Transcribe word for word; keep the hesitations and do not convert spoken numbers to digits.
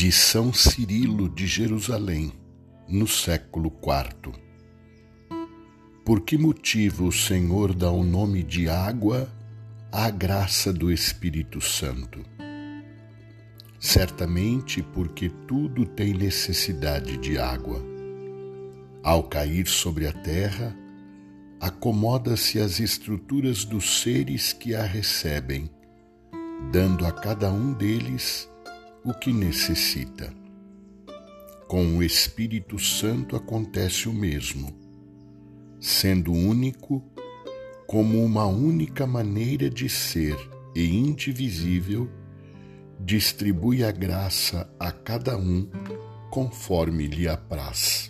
de São Cirilo de Jerusalém, no século quarto. Por que motivo o Senhor dá o nome de água à graça do Espírito Santo? Certamente porque tudo tem necessidade de água. Ao cair sobre a terra, acomoda-se as estruturas dos seres que a recebem, dando a cada um deles o que necessita. Com o Espírito Santo acontece o mesmo, sendo único como uma única maneira de ser e indivisível, distribui a graça a cada um conforme lhe apraz.